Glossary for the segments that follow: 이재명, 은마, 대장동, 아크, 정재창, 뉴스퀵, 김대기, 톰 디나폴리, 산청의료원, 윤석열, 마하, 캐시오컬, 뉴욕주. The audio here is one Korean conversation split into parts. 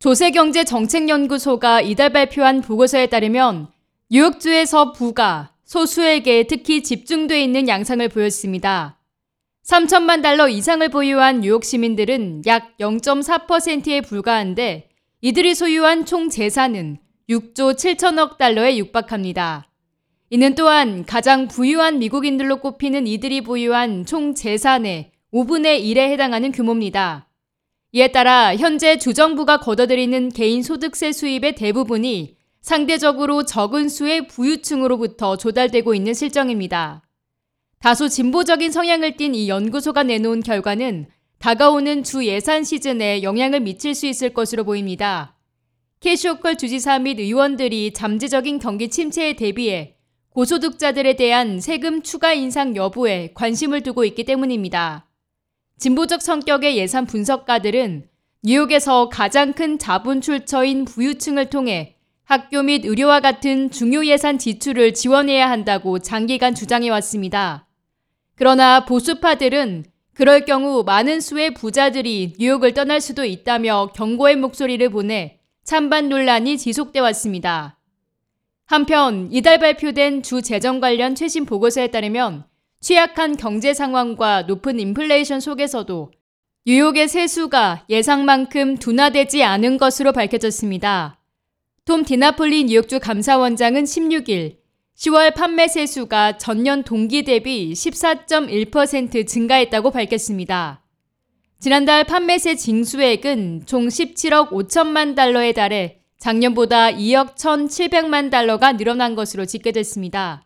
조세경제정책연구소가 이달 발표한 보고서에 따르면 뉴욕주에서 부가 소수에게 특히 집중돼 있는 양상을 보였습니다. 3천만 달러 이상을 보유한 뉴욕 시민들은 약 0.4%에 불과한데 이들이 소유한 총 재산은 6조 7천억 달러에 육박합니다. 이는 또한 가장 부유한 미국인들로 꼽히는 이들이 보유한 총 재산의 5분의 1에 해당하는 규모입니다. 이에 따라 현재 주정부가 걷어들이는 개인소득세 수입의 대부분이 상대적으로 적은 수의 부유층으로부터 조달되고 있는 실정입니다. 다소 진보적인 성향을 띤 이 연구소가 내놓은 결과는 다가오는 주 예산 시즌에 영향을 미칠 수 있을 것으로 보입니다. 캐시오컬 주지사 및 의원들이 잠재적인 경기 침체에 대비해 고소득자들에 대한 세금 추가 인상 여부에 관심을 두고 있기 때문입니다. 진보적 성격의 예산 분석가들은 뉴욕에서 가장 큰 자본 출처인 부유층을 통해 학교 및 의료와 같은 중요 예산 지출을 지원해야 한다고 장기간 주장해왔습니다. 그러나 보수파들은 그럴 경우 많은 수의 부자들이 뉴욕을 떠날 수도 있다며 경고의 목소리를 보내 찬반 논란이 지속돼 왔습니다. 한편 이달 발표된 주 재정 관련 최신 보고서에 따르면 취약한 경제 상황과 높은 인플레이션 속에서도 뉴욕의 세수가 예상만큼 둔화되지 않은 것으로 밝혀졌습니다. 톰 디나폴리 뉴욕주 감사원장은 16일 10월 판매 세수가 전년 동기 대비 14.1% 증가했다고 밝혔습니다. 지난달 판매세 징수액은 총 17억 5천만 달러에 달해 작년보다 2억 1,700만 달러가 늘어난 것으로 집계됐습니다.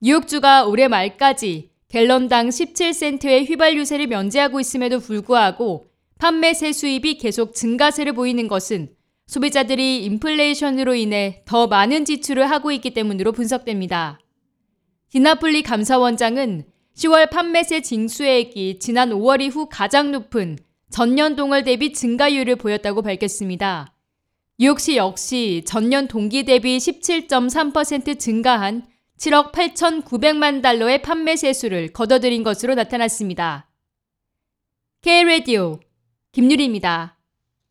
뉴욕주가 올해 말까지 갤런당 17센트의 휘발유세를 면제하고 있음에도 불구하고 판매세 수입이 계속 증가세를 보이는 것은 소비자들이 인플레이션으로 인해 더 많은 지출을 하고 있기 때문으로 분석됩니다. 디나폴리 감사원장은 10월 판매세 징수액이 지난 5월 이후 가장 높은 전년 동월 대비 증가율을 보였다고 밝혔습니다. 뉴욕시 역시 전년 동기 대비 17.3% 증가한 7억 8,900만 달러의 판매 세수를 거둬들인 것으로 나타났습니다. K-radio 김유리입니다.